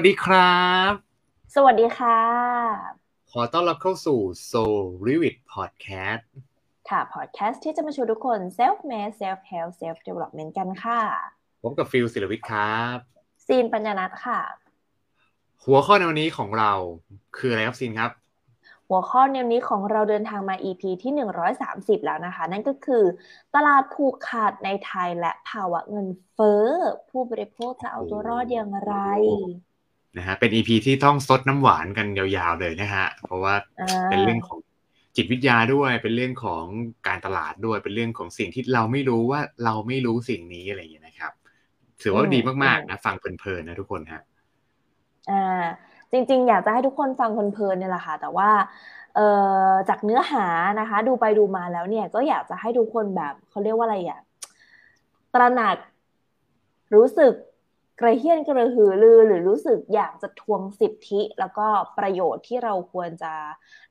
วัสดีครับสวัสดีค่ะขอต้อนรับเข้าสู่ Soul Rewit Podcast ค่ะ Podcast ที่จะมาชวนทุกคน Self Made Self Help Self Development กันค่ะผมกับฟิลศิลวิทย์ครับซีนปัญญาณัฐค่ะหัวข้อในวันนี้ของเราคืออะไรครับซีนครับหัวข้อแนวนี้ของเราเดินทางมา EP ที่130แล้วนะคะนั่นก็คือตลาดผูกขาดในไทยและภาวะเงินเฟ้อผู้บริโภคจะเอาตัวรอดอย่างไรนะฮะเป็น EP ที่ต้องซดน้ำหวานกันยาวๆเลยนะฮะเพราะว่าเป็นเรื่องของจิตวิทยาด้วยเป็นเรื่องของการตลาดด้วยเป็นเรื่องของสิ่งที่เราไม่รู้ว่าเราไม่รู้สิ่งนี้อะไรอย่างเงี้ยนะครับถือว่าดีมากๆนะฟังเพลินๆนะทุกคนฮะจริงๆอยากจะให้ทุกคนฟังเพลินๆเนี่ยแหละค่ะแต่ว่าจากเนื้อหานะคะดูไปดูมาแล้วเนี่ยก็อยากจะให้ทุกคนแบบเขาเรียกว่าอะไรอ่ะตระหนักรู้สึกกระเฮี้ยนกระหือรือหรือรู้สึกอยากจะทวงสิทธิแล้วก็ประโยชน์ที่เราควรจะ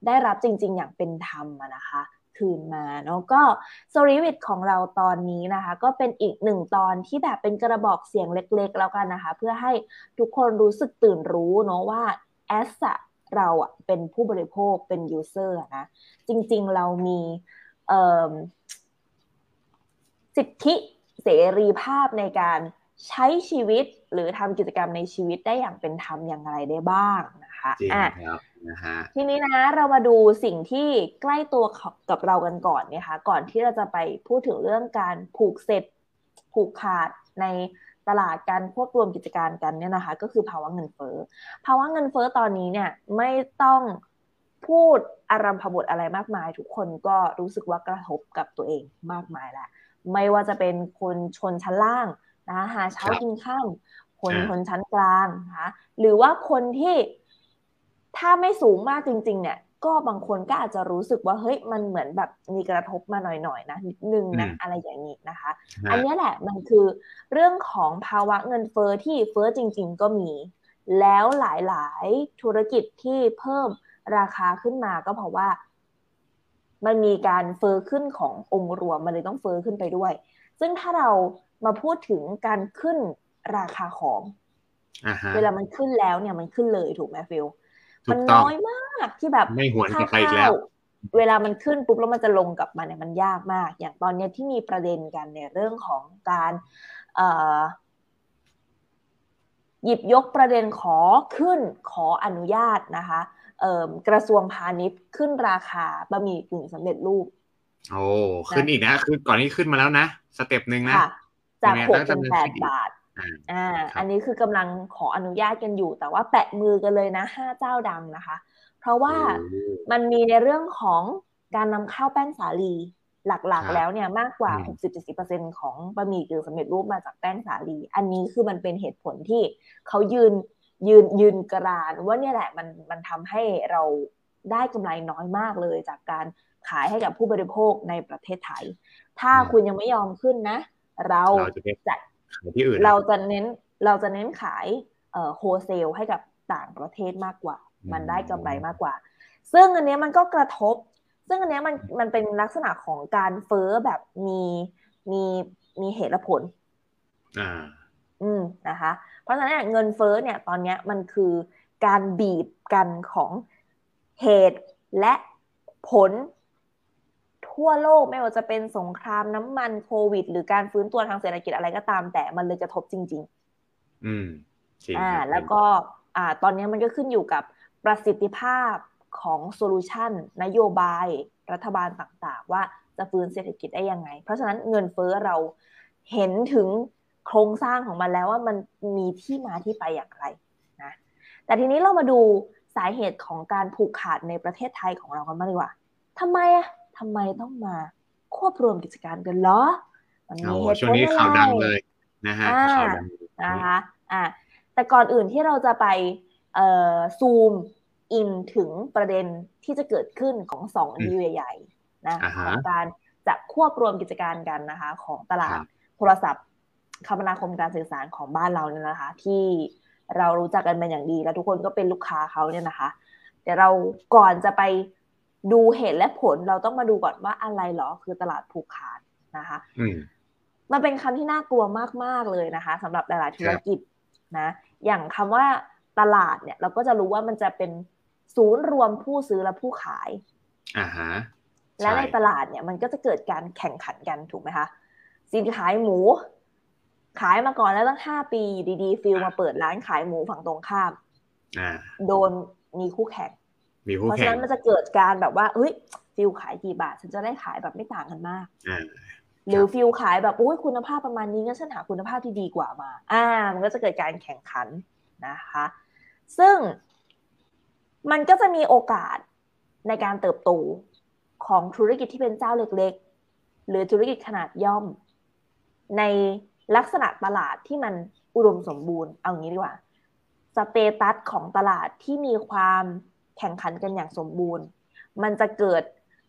ได้รับจริงๆอย่างเป็นธรรมนะคะคืนมาเนาะก็โซลิวิทของเราตอนนี้นะคะก็เป็นอีกหนึ่งตอนที่แบบเป็นกระบอกเสียงเล็กๆแล้วกันนะคะเพื่อให้ทุกคนรู้สึกตื่นรู้เนาะว่าแอสเราอะเป็นผู้บริโภคเป็นยูเซอร์นะจริงๆเรามีสิทธิเสรีภาพในการใช้ชีวิตหรือทำกิจกรรมในชีวิตได้อย่างเป็นธรรมอย่างไรได้บ้างนะคะจริงครับนะฮะทีนี้นะเรามาดูสิ่งที่ใกล้ตัวกับเรากันก่อนนะคะก่อนที่เราจะไปพูดถึงเรื่องการผูกขาดในตลาดการควบรวมกิจการกันเนี่ยนะคะก็คือภาวะเงินเฟ้อภาวะเงินเฟ้อตอนนี้เนี่ยไม่ต้องพูดอารัมภบทอะไรมากมายทุกคนก็รู้สึกว่ากระทบกับตัวเองมากมายแหละไม่ว่าจะเป็นคนชนชั้นล่างนะหาเช้ากินค่ำคนชั้นกลางนะหรือว่าคนที่ถ้าไม่สูงมากจริงๆเนี่ยก็บางคนก็อาจจะรู้สึกว่าเฮ้ยมันเหมือนแบบมีกระทบมาหน่อยๆนะนิดนึงนะอะไรอย่างนี้นะคะอันนี้แหละมันคือเรื่องของภาวะเงินเฟ้อที่เฟ้อจริงๆก็มีแล้วหลายๆธุรกิจที่เพิ่มราคาขึ้นมาก็เพราะว่ามันมีการเฟ้อขึ้นขององค์รวมมันเลยต้องเฟ้อขึ้นไปด้วยซึ่งถ้าเรามาพูดถึงการขึ้นราคาของเวลามันขึ้นแล้วเนี่ยมันขึ้นเลยถูกไหมฟิลมันน้อยมากที่แบบไม่หวนกลับไปอีกแล้วเวลามันขึ้นปุ๊บแล้วมันจะลงกลับมาเนี่ยมันยากมากอย่างตอนนี้ที่มีประเด็นกันในเรื่องของการหยิบยกประเด็นขออนุญาตนะคะกระทรวงพาณิชย์ขึ้นราคาบะหมี่กึ่งสำเร็จรูปโอ้ขึ้นอีกนะคือก่อนนี้ขึ้นมาแล้วนะสเต็ปนึงนะจาก 6-8 บาทอันนี้คือกำลังขออนุญาตกันอยู่แต่ว่าแปะมือกันเลยนะ5เจ้าดังนะคะเพราะว่ามันมีในเรื่องของการนำเข้าแป้งสาลีหลักๆแล้วเนี่ยมากกว่า 60-70% ของบะหมี่กึ่งสำเร็จรูปมาจากแป้งสาลีอันนี้คือมันเป็นเหตุผลที่เขายืนกรานว่าเนี่ยแหละมันทำให้เราได้กำไรน้อยมากเลยจากการขายให้กับผู้บริโภคในประเทศไทยถ้าคุณยังไม่ยอมขึ้นนะเราจะเน้นขายโฮเซลให้กับต่างประเทศมากกว่ามันได้กำไรมากกว่าซึ่งอันนี้มันก็กระทบซึ่งอันนี้มันเป็นลักษณะของการเฟ้อแบบมีเหตุและผลนะคะเพราะฉะนั้นเงินเฟ้อเนี่ยตอนนี้มันคือการบีบกันของเหตุและผลทั่วโลกไม่ว่าจะเป็นสงครามน้ำมันโควิดหรือการฟื้นตัวทางเศรษฐกิจอะไรก็ตามแต่มันเลยกระทบจริงๆแล้วก็ตอนนี้มันก็ขึ้นอยู่กับประสิทธิภาพของโซลูชันนโยบายรัฐบาลต่างๆว่าจะฟื้นเศรษฐกิจได้ยังไงเพราะฉะนั้นเงินเฟ้อเราเห็นถึงโครงสร้างของมันแล้วว่ามันมีที่มาที่ไปอย่างไรนะแต่ทีนี้เรามาดูสาเหตุของการผูกขาดในประเทศไทยของเรากันบ้างดีกว่าทำไมต้องมาควบรวมกิจการกันเหรอมันมีเหตุผลอะไรช่วงนี้ข่าวดังเลยนะฮะข่าวดังนะคะแต่ก่อนอื่นที่เราจะไปซูมอินถึงประเด็นที่จะเกิดขึ้นของ2ดีลใหญ่ๆนะของการจะควบรวมกิจการกันนะคะของตลาดโทรศัพท์คมนาคมการสื่อสารของบ้านเราเนี่ยนะคะที่เรารู้จักกันเป็นอย่างดีและทุกคนก็เป็นลูกค้าเขาเนี่ยนะคะเดี๋ยวเราก่อนจะไปดูเหตุและผลเราต้องมาดูก่อนว่าอะไรหรอคือตลาดผูกขาดนะคะมันเป็นคำที่น่ากลัวมากๆเลยนะคะสำหรับหลายๆธุรกิจนะอย่างคำว่า ตลาดเนี่ยเราก็จะรู้ว่ามันจะเป็นศูนย์รวมผู้ซื้อและผู้ขายและในตลาดเนี่ยมันก็จะเกิดการแข่งขันกันถูกไหมคะสินขายหมูขายมาก่อนแล้วตั้ง5ปีดีๆฟิลมาเปิดร้านขายหมูฝั่งตรงข้ามโดนมีคู่แข่งเพราะฉะนั้นมันจะเกิดการแบบว่าเฮ้ยฟิลขายกี่บาทฉันจะได้ขายแบบไม่ต่างกันมากหรือฟิลขายแบบโอ้ยคุณภาพประมาณนี้งั้นฉันหาคุณภาพที่ดีกว่ามามันก็จะเกิดการแข่งขันนะคะซึ่งมันก็จะมีโอกาสในการเติบโตของธุรกิจที่เป็นเจ้าเล็กๆหรือธุรกิจขนาดย่อมในลักษณะตลาดที่มันอุดมสมบูรณ์เอางี้ดีกว่าสเตตัสของตลาดที่มีความแข่งขันกันอย่างสมบูรณ์มันจะเกิด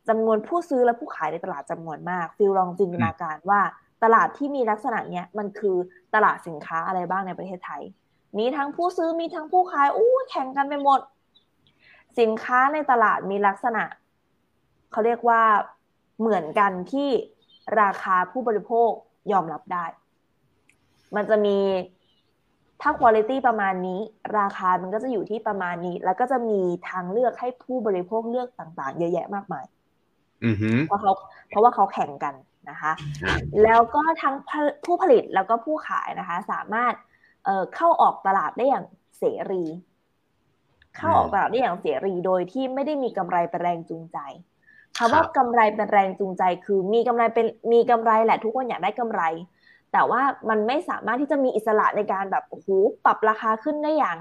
จำนวนผู้ซื้อและผู้ขายในตลาดจำนวนมากฟิลลองจินตนาการว่าตลาดที่มีลักษณะเนี้ยมันคือตลาดสินค้าอะไรบ้างในประเทศไทยมีทั้งผู้ซื้อมีทั้งผู้ขายแข่งกันไปหมดสินค้าในตลาดมีลักษณะเขาเรียกว่าเหมือนกันที่ราคาผู้บริโภคยอมรับได้มันจะมีถ้าคุณภาพประมาณนี้ราคามันก็จะอยู่ที่ประมาณนี้แล้วก็จะมีทางเลือกให้ผู้บริโภคเลือกต่างๆเยอะแยะมากมายเพราะว่าเขาแข่งกันนะคะแล้วก็ทั้งผู้ผลิตแล้วก็ผู้ขายนะคะสามารถเข้าออกตลาดได้อย่างเสรีเข้าออกตลาดได้อย่างเสรีโดยที่ไม่ได้มีกำไรเป็นแรงจูงใจคำว่ากำไรเป็นแรงจูงใจคือมีกำไรแหละทุกคนอยากได้กำไรแต่ว่ามันไม่สามารถที่จะมีอิสระในการแบบโอ้โหปรับราคาขึ้นได้อย่าง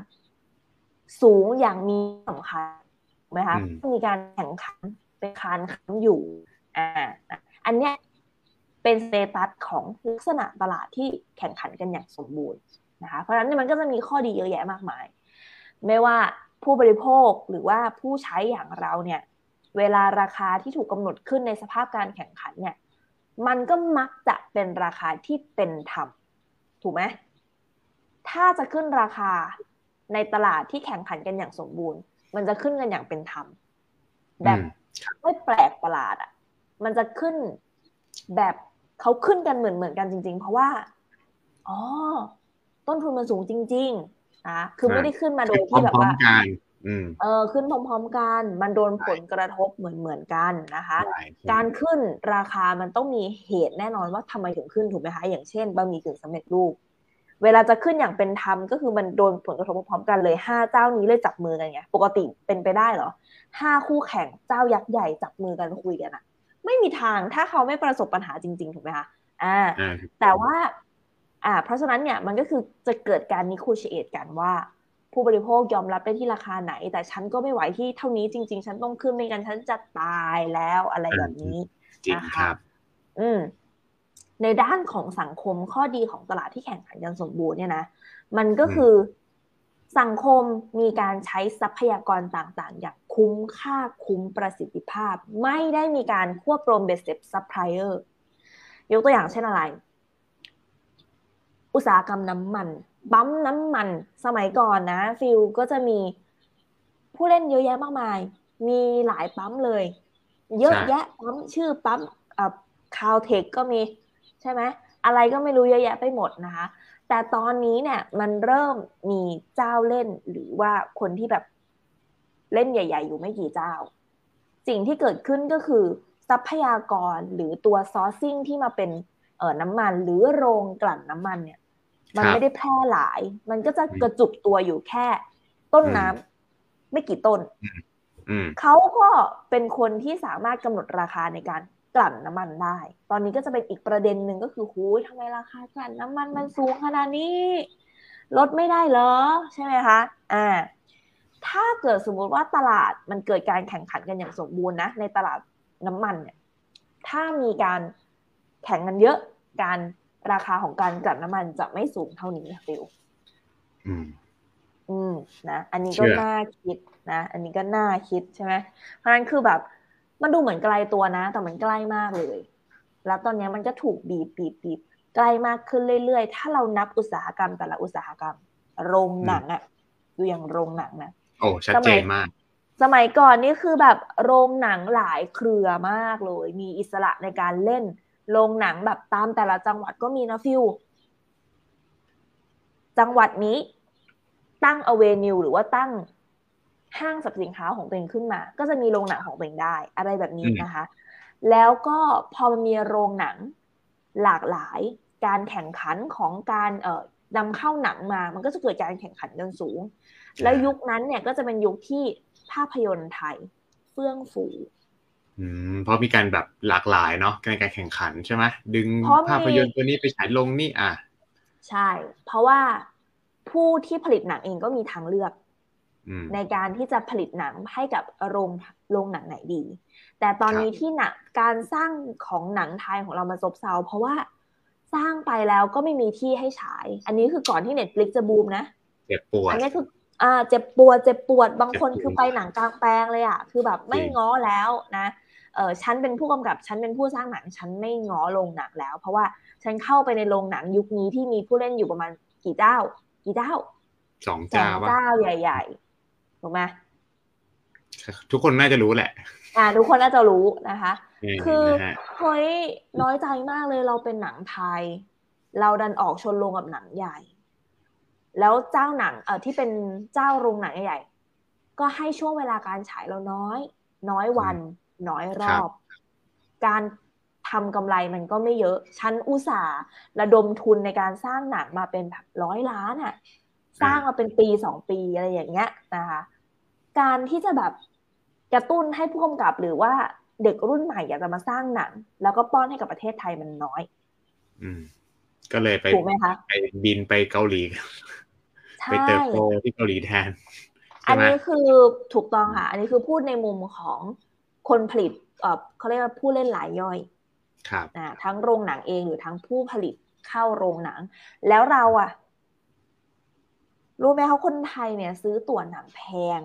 สูงอย่างมีสำคัญถูกไหมคะมีการแข่งขันเป็นคานขันอยู่อันเนี้ยเป็นสเตตัสของลักษณะตลาดที่แข่งขันกันอย่างสมบูรณ์นะคะเพราะฉะนั้นมันก็จะมีข้อดีเยอะแยะมากมายไม่ว่าผู้บริโภคหรือว่าผู้ใช้อย่างเราเนี่ยเวลาราคาที่ถูกกำหนดขึ้นในสภาพการแข่งขันเนี่ยมันก็มักจะเป็นราคาที่เป็นธรรมถูกไหมถ้าจะขึ้นราคาในตลาดที่แข่งขันกันอย่างสมบูรณ์มันจะขึ้นกันอย่างเป็นธรรมแบบไม่แปลกประหลาดอ่ะมันจะขึ้นแบบเขาขึ้นกันเหมือนกันจริงๆเพราะว่าต้นทุนมันสูงจริงๆนะคือไม่ได้ขึ้นมาโดยที่แบบว่าขึ้นพร้อมๆกันมันโดนผลกระทบเหมือนกันนะคะการขึ้นราคามันต้องมีเหตุแน่นอนว่าทำไมถึงขึ้นถูกไหมคะอย่างเช่นบะหมี่กึ่งสำเร็จรูปเวลาจะขึ้นอย่างเป็นธรรมก็คือมันโดนผลกระทบพร้อมกันเลย5เจ้านี้เลยจับมือกันไงปกติเป็นไปได้เหรอ5คู่แข่งเจ้ายักษ์ใหญ่จับมือกันคุยกันอ่ะไม่มีทางถ้าเขาไม่ประสบปัญหาจริงๆถูกไหมคะแต่ว่าเพราะฉะนั้นเนี่ยมันก็คือจะเกิดการnegotiateกันว่าผู้บริโภคยอมรับได้ที่ราคาไหนแต่ฉันก็ไม่ไหวที่เท่านี้จริงๆฉันต้องขึ้นไม่งั้นฉันจะตายแล้วอะไรแบบนี้นะคะในด้านของสังคมข้อดีของตลาดที่แข่งขันกันสมบูรณ์เนี่ยนะมันก็คือสังคมมีการใช้ทรัพยากรต่างๆอย่างคุ้มค่าคุ้มประสิทธิภาพไม่ได้มีการควบรวมเบสเซ็ปซัพพลายเออร์ยกตัวอย่างเช่นอะไรอุตสาหกรรมน้ำมันปั๊มน้ำมันสมัยก่อนนะฟิลก็จะมีผู้เล่นเยอะแยะมากมายมีหลายปั๊มเลยเยอะแยะปั๊มชื่อปั๊มคาวเทคก็มีใช่ไหมอะไรก็ไม่รู้เยอะแยะไปหมดนะคะแต่ตอนนี้เนี่ยมันเริ่มมีเจ้าเล่นหรือว่าคนที่แบบเล่นใหญ่ๆอยู่ไม่กี่เจ้าสิ่งที่เกิดขึ้นก็คือทรัพยากรหรือตัวซอร์ซิ่งที่มาเป็นน้ำมันหรือโรงกลั่นน้ำมันเนี่ยมันไม่ได้แพร่หลายมันก็จะกระจุกตัวอยู่แค่ต้นน้ำไม่กี่ต้นเขาก็เป็นคนที่สามารถกำหนดราคาในการกลั่นน้ำมันได้ตอนนี้ก็จะเป็นอีกประเด็นหนึ่งก็คือหูยทำไมราคากลั่นน้ำมันมันสูงขนาดนี้ลดไม่ได้เหรอใช่ไหมคะถ้าเกิดสมมติว่าตลาดมันเกิดการแข่งขันกันอย่างสมบูรณ์นะในตลาดน้ำมันเนี่ยถ้ามีการแข่งกันเยอะการราคาของการกลั่นน้ำมันจะไม่สูงเท่านี้ฟิลนะอันนี้ก็น่าคิดนะอันนี้ก็น่าคิดใช่ไหมเพราะนั้นคือแบบมันดูเหมือนไกลตัวนะแต่มันใกล้มากเลยแล้วตอนนี้มันก็ถูกบีบใกล้มากขึ้นเรื่อยๆถ้าเรานับอุตสาหกรรมแต่ละอุตสาหกรรมโรงหนังอะดูอย่างโรงหนังนะโอ้ชัดเจนมากสมัยก่อนนี่คือแบบโรงหนังหลายเครือมากเลยมีอิสระในการเล่นโรงหนังแบบตามแต่ละจังหวัดก็มีนะฟิวจังหวัดนี้ ตั้ง Avenue หรือว่าตั้งห้างสรรพสินค้าของตัวเองขึ้นมาก็จะมีโรงหนังของตัวเองได้อะไรแบบนี้นะคะแล้วก็พอมันมีโรงหนังหลากหลายการแข่งขันของการนำเข้าหนังมามันก็จะเกิดการแข่งขันกันสูงแล้วยุคนั้นเนี่ยก็จะเป็นยุคที่ภาพยนตร์ไทยเฟื่องฟูเพราะมีการแบบหลากหลายเนาะการแข่งขันใช่ไหมดึงภาพยนตร์ตัวนี้ไปฉายลงนี่อ่ะใช่เพราะว่าผู้ที่ผลิตหนังเองก็มีทางเลือกในการที่จะผลิตหนังให้กับโรงหนังไหนดีแต่ตอนนี้ที่หนังการสร้างของหนังไทยของเรามาซบเซาเพราะว่าสร้างไปแล้วก็ไม่มีที่ให้ฉายอันนี้คือก่อนที่ Netflix จะบูมนะเจ็บปวดอันนี้คือเจ็บปวดบางคนคือไปหนังกลางแปลงเลยอะคือแบบไม่ง้อแล้วนะฉันเป็นผู้กำกับฉันเป็นผู้สร้างหนังฉันไม่ง้อโรงหนังแล้วเพราะว่าฉันเข้าไปในโรงหนังยุคนี้ที่มีผู้เล่นอยู่ประมาณกี่เจ้า2เจ้าป่ะใหญ่ๆถูกมั้ยทุกคนน่าจะรู้แหละทุกคนน่าจะรู้นะคะคือเฮ้ยน้อยใจมากเลยเราเป็นหนังไทยเราดันออกชนโรงกับหนังใหญ่แล้วเจ้าหนังที่เป็นเจ้าโรงหนังใหญ่ก็ให้ช่วงเวลาการฉายเราน้อยวันน้อยรอบการทำกำไรมันก็ไม่เยอะฉันอุตส่าห์ระดมทุนในการสร้างหนังมาเป็นแบบ100 ล้านอ่ะสร้างมาเป็นปี2ปีอะไรอย่างเงี้ยนะคะการที่จะแบบกระตุ้นให้ผู้กำกับหรือว่าเด็กรุ่นใหม่อยากจะมาสร้างหนังแล้วก็ป้อนให้กับประเทศไทยมันน้อยก็เลยไปบินไปเกาหลีไปเติบโตที่เกาหลีแทนอันนี้คือถูกต้องค่ะอันนี้คือพูดในมุมของคนผลิตเขาเรียกว่าผู้เล่นรายย่อยทั้งโรงหนังเองหรือทั้งผู้ผลิตเข้าโรงหนังแล้วเราอะรู้ไหมเขาคนไทยเนี่ยซื้อตั๋วหนังแพง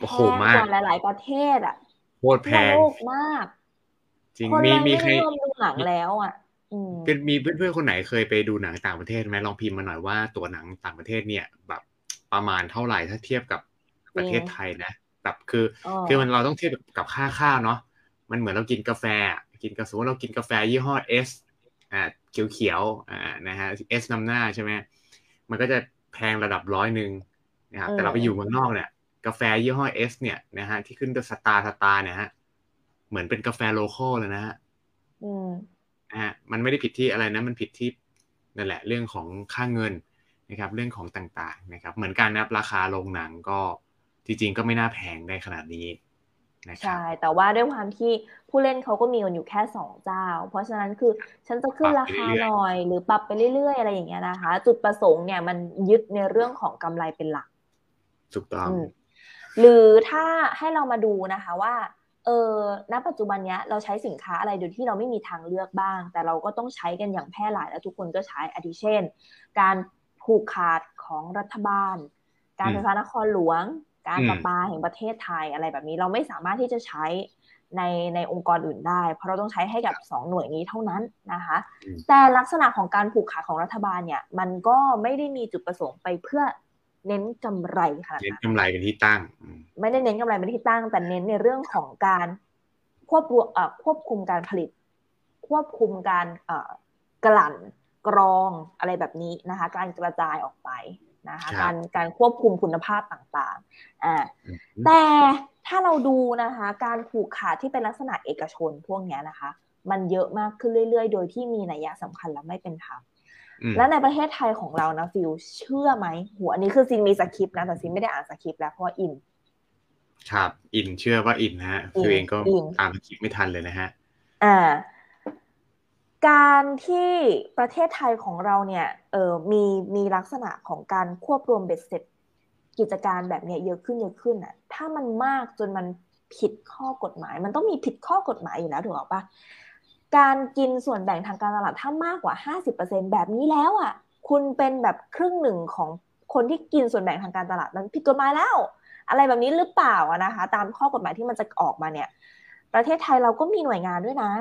กว่าหลายๆประเทศอะโคตรแพงมากจริงมีใครดูหนังแล้วอ่ะมีเพื่อนๆคนไหนเคยไปดูหนังต่างประเทศไหมลองพิมพ์มาหน่อยว่าตัวหนังต่างประเทศเนี่ยแบบประมาณเท่าไหร่ถ้าเทียบกับประเทศไทยนะแบบคือมันเราต้องเทียบกับค่าข้าวเนาะมันเหมือนเรากินกาแฟสมมติเรากินกาแฟยี่ห้อ S เขียวๆนะฮะ S นำหน้าใช่ไหมมันก็จะแพงระดับ100นะครับแต่เราไปอยู่เมืองนอกเนี่ยกาแฟยี่ห้อ S เนี่ยนะฮะที่ขึ้นด้วยสตาร์เนี่ยฮะเหมือนเป็นกาแฟโลคอลเลยนะฮะมันไม่ได้ผิดที่อะไรนะมันผิดที่นั่นแหละเรื่องของค่าเงินนะครับเรื่องของต่างๆนะครับเหมือนกันนะราคาโรงหนังก็จริงๆก็ไม่น่าแพงได้ขนาดนี้นะครับใช่แต่ว่าด้วยความที่ผู้เล่นเขาก็มีกันอยู่แค่2เจ้าเพราะฉะนั้นคือฉันจะขึ้นราคาหน่อยหรือปรับไปเรื่อยๆอะไรอย่างเงี้ยนะคะจุดประสงค์เนี่ยมันยึดในเรื่องของกำไรเป็นหลักถูกต้องหรือถ้าให้เรามาดูนะคะว่าณปัจจุบันเนี้ยเราใช้สินค้าอะไรโดยที่เราไม่มีทางเลือกบ้างแต่เราก็ต้องใช้กันอย่างแพร่หลายและทุกคนก็ใช้อาทิเช่นการผูกขาดของรัฐบาลการไฟฟ้านครหลวงการประปาแห่งประเทศไทยอะไรแบบนี้เราไม่สามารถที่จะใช้ในองค์กรอื่นได้เพราะเราต้องใช้ให้กับ2หน่วยนี้เท่านั้นนะคะแต่ลักษณะของการผูกขาดของรัฐบาลเนี่ยมันก็ไม่ได้มีจุดประสงค์ไปเพื่อเน้นกำไรค่ะเน้นกำไรเป็นที่ตั้งไม่ได้เน้นกำไรเป็นที่ตั้งแต่เน้นในเรื่องของการควบคุมการผลิตควบคุมการกลั่นกรองอะไรแบบนี้นะคะการกระจายออกไปนะคะการควบคุมคุณภาพต่างๆแต่ถ้าเราดูนะคะการผูกขาดที่เป็นลักษณะเอกชนพวกนี้นะคะมันเยอะมากขึ้นเรื่อยๆโดยที่มีนัยสำคัญและไม่เป็นธรรมแล้วในประเทศไทยของเรานะฟิวเชื่อไหมหัวอันนี้คือซินมีสคริปต์นะแต่ซินไม่ได้อ่านสคริปต์แล้วเพราะว่าอินครับอินเชื่อว่าอินฮะฟิวเองก็อ่านสคริปต์ไม่ทันเลยนะฮะการที่ประเทศไทยของเราเนี่ยมีลักษณะของการควบรวมเบ็ดเสร็จกิจการแบบเนี้ยเยอะขึ้นอ่ะถ้ามันมากจนมันผิดข้อกฎหมายมันต้องมีผิดข้อกฎหมายอยู่แล้วถูกหรือเปล่าการกินส่วนแบ่งทางการตลาดถ้ามากกว่า 50% แบบนี้แล้วอ่ะคุณเป็นแบบครึ่งหนึ่งของคนที่กินส่วนแบ่งทางการตลาดมันผิดกฎหมายแล้วอะไรแบบนี้หรือเปล่านะคะตามข้อกฎหมายที่มันจะออกมาเนี่ยประเทศไทยเราก็มีหน่วยงานด้วยนะ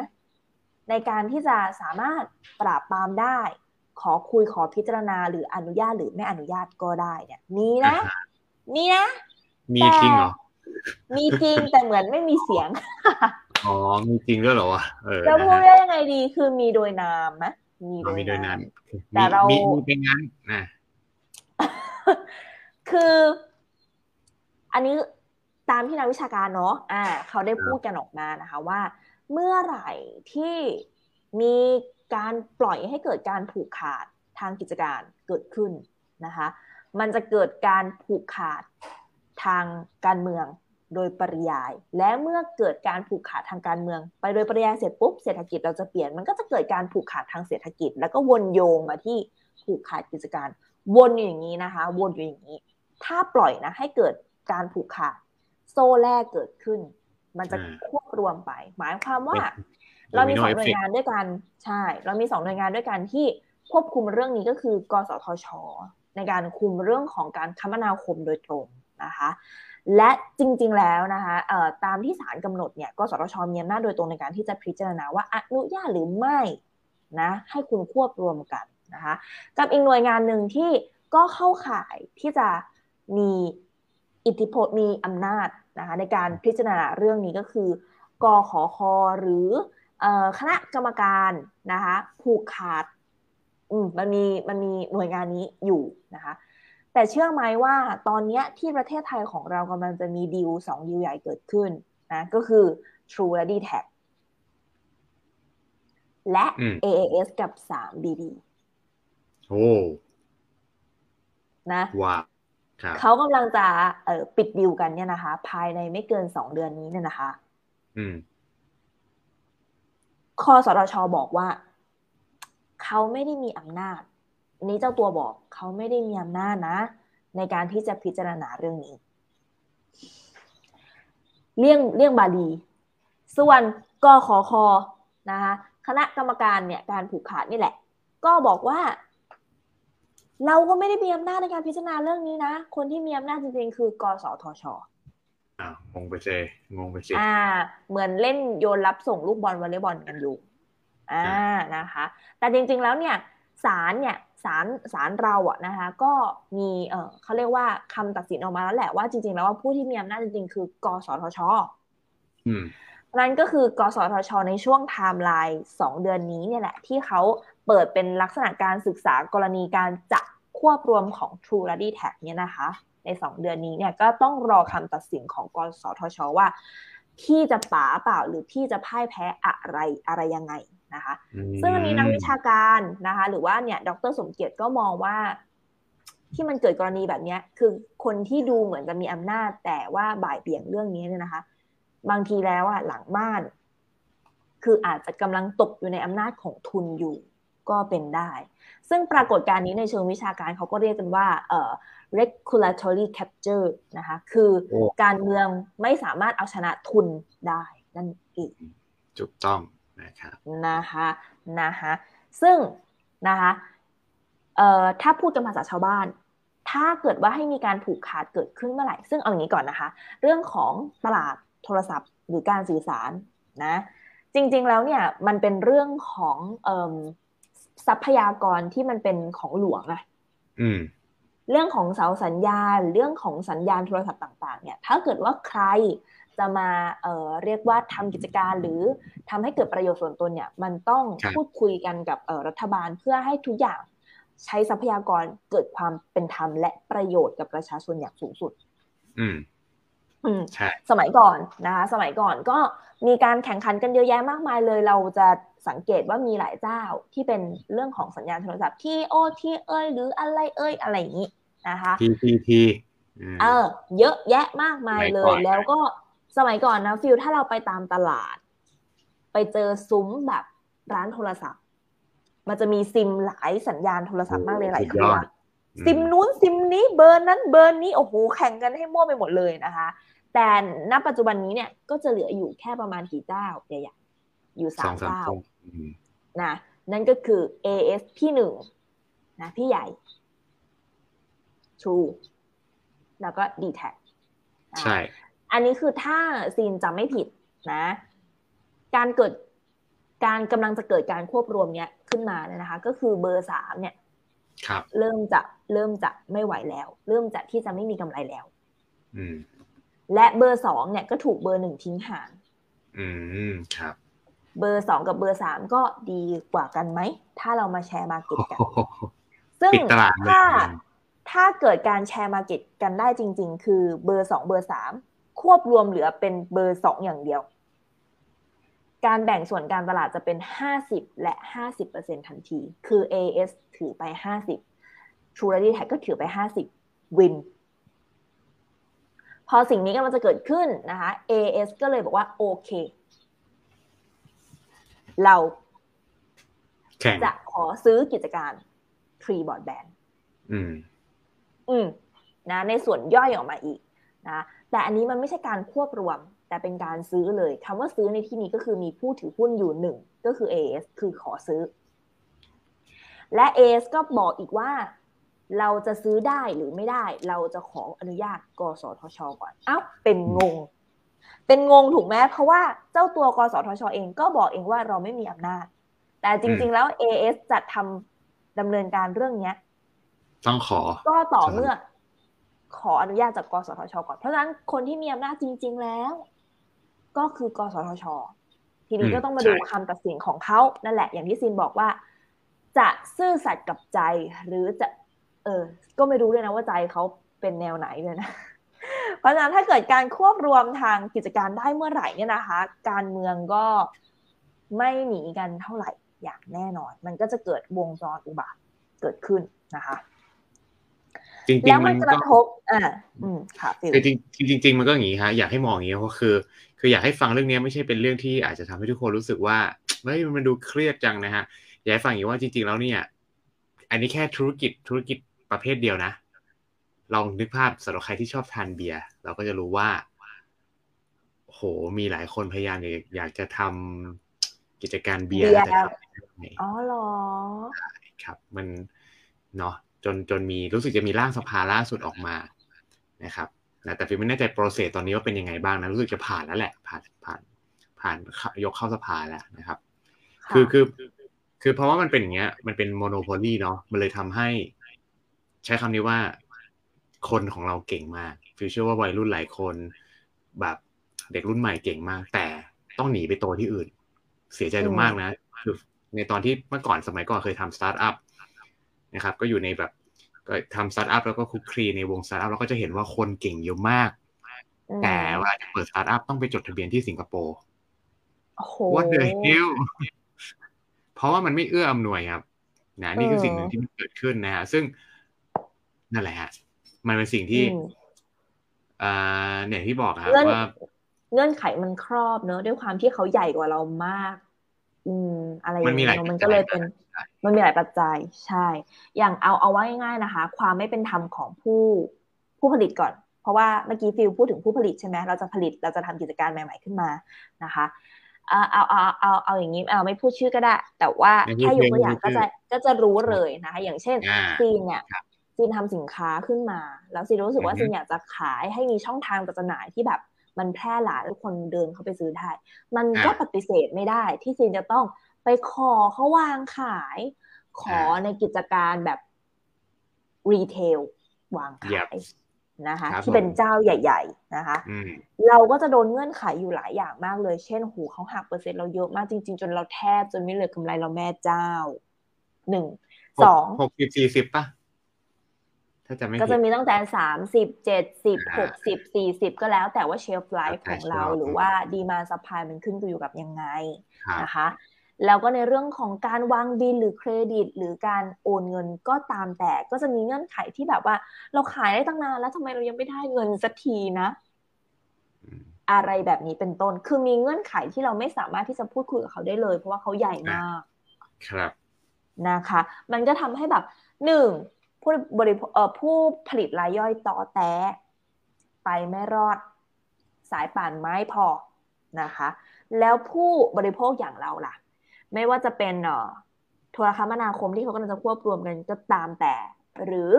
ในการที่จะสามารถปราบปรามได้ขอคุยขอพิจารณาหรืออนุญาตหรือไม่อนุญาตก็ได้เนี่ยมีนะมีจริงเหรอมีจริงแต่เหมือนไม่มีเสียงอ๋อมีจริงด้วยเหรอวะจะพูดได้ยังไงดีคือมีโดยนามนะมีโดยนามแต่เรามีเป็นงั้นนะ คืออันนี้ตามที่นักวิชาการเนาะเขาได้พูดกันออกมานะคะว่าเมื่อไหร่ที่มีการปล่อยให้เกิดการผูกขาดทางกิจการเกิดขึ้นนะคะมันจะเกิดการผูกขาดทางการเมืองโดยปริยายและเมื่อเกิดการผูกขาดทางการเมืองไปโดยปริยายเสร็จปุ๊บเศรษฐกิจเราจะเปลี่ยนมันก็จะเกิดการผูกขาดทางเศรษฐกิจแล้วก็วนโยงมาที่ผูกขาดกิจการวนอยู่อย่างนี้นะคะวนอยู่อย่างนี้ถ้าปล่อยนะให้เกิดการผูกขาดโซ่แรกเกิดขึ้นมันจะควบรวมไปหมายความว่าเรามี2หน่วยงานด้วยกันใช่เรามี2หน่วยงานด้วยกันที่ควบคุมเรื่องนี้ก็คือกสทช.ในการคุมเรื่องของการคมนาคมโดยตรงนะคะและจริงๆแล้วนะคะตามที่ศาลกำหนดเนี่ยกสทช.มีอำนาจโดยตรงในการที่จะพิจารณาว่าอนุญาตหรือไม่นะให้คุณควบรวมกันนะคะกับอีกหน่วยงานหนึ่งที่ก็เข้าข่ายที่จะมีอิทธิพลมีอำนาจนะคะในการพิจารณาเรื่องนี้ก็คือกขค.หรือคณะกรรมการนะคะผูกขาดมันมีหน่วยงานนี้อยู่นะคะแต่เชื่อไหมว่าตอนนี้ที่ประเทศไทยของเรากำลังจะมีดีล2ดีลใหญ่เกิดขึ้นนะก็คือ True และ DTAC และ AIS กับ 3BB โอ้นะว้าวเขากำลังจะปิดดีลกันเนี่ยนะคะภายในไม่เกิน2เดือนนี้เนี่ยนะคะคสทช.บอกว่าเขาไม่ได้มีอำนาจนี้เจ้าตัวบอกเขาไม่ได้มีอำนาจนะในการที่จะพิจารณาเรื่องนี้เลี่ยงบาลีส่วนกขค.นะคะคณะกรรมการเนี่ยการผูกขาดนี่แหละก็บอกว่าเราก็ไม่ได้มีอำนาจในการพิจารณาเรื่องนี้นะคนที่มีอำนาจจริงๆคือกสทช.งงไปเจเหมือนเล่นโยนรับส่งลูกบอลวอลเลย์บอลกันอยู่นะคะแต่จริงๆแล้วเนี่ยศาลเราอะนะคะก็มีเขาเรียกว่าคำตัดสินออกมาแล้วแหละว่าจริงๆแล้วว่าผู้ที่มีอำนาจจริงๆคือกสทช.นั่นก็คือกสทช.ในช่วงไทม์ไลน์2เดือนนี้เนี่ยแหละที่เขาเปิดเป็นลักษณะการศึกษากรณีการจะควบรวมของ True และ DTAC เนี่ยนะคะใน2เดือนนี้เนี่ยก็ต้องรอคำตัดสินของกสทช.ว่าพี่จะป๋าเปล่าหรือพี่จะพ่ายแพ้อะไรยังไงนะคะซึ่งอันนี้นักวิชาการนะคะหรือว่าเนี่ยดร.สมเกียรติก็มองว่าที่มันเกิดกรณีแบบนี้คือคนที่ดูเหมือนจะมีอำนาจแต่ว่าบ่ายเบี่ยงเรื่องนี้เนี่ยนะคะบางทีแล้วอะหลังบ้านคืออาจจะกำลังตกอยู่ในอำนาจของทุนอยู่ก็เป็นได้ซึ่งปรากฏการณ์นี้ในเชิงวิชาการเขาก็เรียกกันว่าregulatory capture นะคะคือการเมืองไม่สามารถเอาชนะทุนได้นั่นเองถูกต้องนะครับนะคะซึ่งนะคะถ้าพูดกันภาษาชาวบ้านถ้าเกิดว่าให้มีการผูกขาดเกิดขึ้นเมื่อไหร่ซึ่งเอาอย่างนี้ก่อนนะคะเรื่องของตลาดโทรศัพท์หรือการสื่อสารนะจริงๆแล้วเนี่ยมันเป็นเรื่องของทรัพยากรที่มันเป็นของหลวงอะเรื่องของเสาสัญญาณเรื่องของสัญญาณโทรศัพท์ต่างๆเนี่ยถ้าเกิดว่าใครจะมาเรียกว่าทำกิจการหรือทำให้เกิดประโยชน์ส่วนตนเนี่ยมันต้องพูดคุยกันกับรัฐบาลเพื่อให้ทุกอย่างใช้ทรัพยากรเกิดความเป็นธรรมและประโยชน์กับประชาชนอย่างสูงสุดสมัยก่อนนะคะสมัยก่อนก็มีการแข่งขันกันเยอะแยะมากมายเลยเราจะสังเกตว่ามีหลายเจ้าที่เป็นเรื่องของสัญญาณโทรศัพท์ที่โอทีเอ้ยหรืออะไรเอ้ยอะไรอย่างนี้นะคะทีเยอะแยะมากมายเลยแล้วก็สมัยก่อนนะฟิลถ้าเราไปตามตลาดไปเจอซุ้มแบบร้านโทรศัพท์มันจะมีซิมหลายสัญญาณโทรศัพท์มากเลยหลายเครือซิมนู้นซิมนี้เบอร์นั้นเบอร์นี้โอ้โหแข่งกันให้มั่วไปหมดเลยนะคะแต่ณปัจจุบันนี้เนี่ยก็จะเหลืออยู่แค่ประมาณกี่เจ้าใหญ่ๆอยู่3เจ้านะนั่นก็คือ AIS พี่1นะพี่ใหญ่ True แล้วก็ DTAC ใช่อันนี้คือถ้าซีนจำไม่ผิดนะการกำลังจะเกิดการควบรวมเนี้ยขึ้นมาเนี่ยนะคะก็คือเบอร์3เนี่ยเริ่มจะไม่ไหวแล้วเริ่มจะที่จะไม่มีกำไรแล้วและเบอร์2เนี่ยก็ถูกเบอร์1ทิ้งห่างครับเบอร์2กับเบอร์3ก็ดีกว่ากันไหมถ้าเรามาแชร์มาเก็ตกันซึ่งถ้า ถ้าเกิดการแชร์มาร์เก็ตกันได้จริงๆคือเบอร์2เบอร์3ควบรวมเหลือเป็นเบอร์2อย่างเดียวการแบ่งส่วนการตลาดจะเป็น50และ 50% ทันทีคือ AIS ถือไป50 True Ready Tag ก็ถือไป50 Win พอสิ่งนี้ก็มันจะเกิดขึ้นนะคะ AIS ก็เลยบอกว่าโอเคเราจะขอซื้อกิจการ Tree Broadband นะในส่วนย่อยออกมาอีกนะแต่อันนี้มันไม่ใช่การควบรวมแต่เป็นการซื้อเลยคำว่าซื้อในที่นี้ก็คือมีผู้ถือหุ้นอยู่หนึ่งก็คือ AIS คือขอซื้อและ AIS ก็บอกอีกว่าเราจะซื้อได้หรือไม่ได้เราจะขออนุญาตกสทช.ก่อนเอ้าเป็นงงถูกไหมเพราะว่าเจ้าตัวกสทช.เองก็บอกเองว่าเราไม่มีอำนาจแต่จริงๆแล้ว AIS จะทำดำเนินการเรื่องนี้ต้องขอก็ต่อเมื่อขออนุญาตจากกสทช.ก่อนเพราะฉะนั้นคนที่มีอำนาจจริงๆแล้วก็คือกสทช.ทีนี้ก็ต้องมาดูคำตัดสินของเขานั่นแหละอย่างที่ซินบอกว่าจะซื่อสัตย์กับใจหรือจะก็ไม่รู้เลยนะว่าใจเขาเป็นแนวไหนเลยนะเพราะฉะนั้นถ้าเกิดการควบรวมทางกิจการได้เมื่อไหร่เนี่ยนะคะการเมืองก็ไม่หนีกันเท่าไหร่อย่างแน่นอนมันก็จะเกิดวงจรอุบาทเกิดขึ้นนะคะจริงๆแล้วมันกระทบค่ะคือจริงมันก็อย่างนี้ฮะอยากให้มองอย่างนี้เพราะคืออยากให้ฟังเรื่องนี้ไม่ใช่เป็นเรื่องที่อาจจะทำให้ทุกคนรู้สึกว่าเฮ้ยมันดูเครียดจังนะฮะอยากให้ฟังอย่างว่าจริงๆแล้วเนี่ยอันนี้แค่ธุรกิจประเภทเดียวนะลองนึกภาพสำหรับใครที่ชอบทานเบียร์เราก็จะรู้ว่าโหมีหลายคนพยายามอยากจะทำกิจการเบียร์แต่ทำไม่ได้อ๋อเหรอครับมันเนาะจนมีรู้สึกจะมีร่างสภาล่าสุดออกมานะครับแต่ฟิลไม่แน่ใจโปรเซสตอนนี้ว่าเป็นยังไงบ้างนะรู้สึกจะผ่านแล้วแหละผ่านยกเข้าสภาแล้วนะครับคือเพราะว่ามันเป็นอย่างเงี้ยมันเป็นโมโนโพลีเนาะมันเลยทำให้ใช้คำนี้ว่าคนของเราเก่งมากฟิลเชื่อว่าวัยรุ่นหลายคนแบบเด็กรุ่นใหม่เก่งมากแต่ต้องหนีไปโตที่อื่นเสียใจมากนะคือในตอนที่เมื่อก่อนสมัยก่อนเคยทำสตาร์ทอัพนะครับก็อยู่ในแบบก็ทำสตาร์ทอัพแล้วก็คุกคลีในวงสตาร์ทอัพแล้วก็จะเห็นว่าคนเก่งเยอะมากแต่ว่าจะเปิดสตาร์ทอัพต้องไปจดทะเบียนที่สิงคโปร์ What the hell เพราะว่ามันไม่เอื้ออำนวยครับนะนี่คือสิ่งหนึ่งที่มันเกิดขึ้นนะฮะซึ่งนั่นแหละฮะมันเป็นสิ่งที่เนี่ยที่บอกครับว่าเงื่อนไขมันครอบเนอะด้วยความที่เขาใหญ่กว่าเรามากอะไรอย่างเงี้ยมันก็เลยเป็นมันมีหลายปัจจัยใช่อย่างเอาว่าง่ายๆนะคะความไม่เป็นธรรมของผู้ผลิตก่อนเพราะว่าเมื่อกี้ฟิลพูดถึงผู้ผลิตใช่ไหมเราจะผลิตเราจะทำกิจการใหม่ๆขึ้นมานะคะเอาอย่างนี้ไม่พูดชื่อก็ได้แต่ว่าแค่ยกตัวอย่างก็จะรู้เลยนะคะอย่างเช่นซีนเนี่ยซีนทำสินค้าขึ้นมาแล้วซีนรู้สึกว่าซีนอยากจะขายให้มีช่องทางจำหน่ายที่แบบมันแพร่หลายทุกคนเดินเข้าไปซื้อได้มันก็ปฏิเสธไม่ได้ที่ซีนจะต้องไปขอเขาวางขายขอในกิจการแบบรีเทลวางขายนะคะที่เป็นเจ้าใหญ่ๆนะคะเราก็จะโดนเงื่อนไขอยู่หลายอย่างมากเลยเช่นหูเขาหักเปอร์เซ็นต์เราเยอะมากจริงๆจนเราแทบจนไม่เหลือกำไรเราแม่เจ้า1 2 60 40ป่ะก็จะมีตั้งแต่30 70 60 40ก็แล้วแต่ว่าเชลฟ์ไลฟ์ของเราหรือว่าดีมานด์ซัพพลายมันขึ้นอยู่กับยังไงนะคะแล้วก็ในเรื่องของการวางบิลหรือเครดิตหรือการโอนเงินก็ตามแต่ก็จะมีเงื่อนไขที่แบบว่าเราขายได้ตั้งนานแล้วทำไมเรายังไม่ได้เงินสักทีนะอะไรแบบนี้เป็นต้นคือมีเงื่อนไขที่เราไม่สามารถที่จะพูดคุยกับเขาได้เลยเพราะว่าเขาใหญ่มากครับนะคะมันก็ทำให้แบบ1ผู้ผลิตรายย่อยตอแตะไปไม่รอดสายป่านไม้พอนะคะแล้วผู้บริโภคอย่างเราล่ะไม่ว่าจะเป็นโทรคมนาคมที่เขากำลังจะควบรวมกันก็ตามแต่หรือ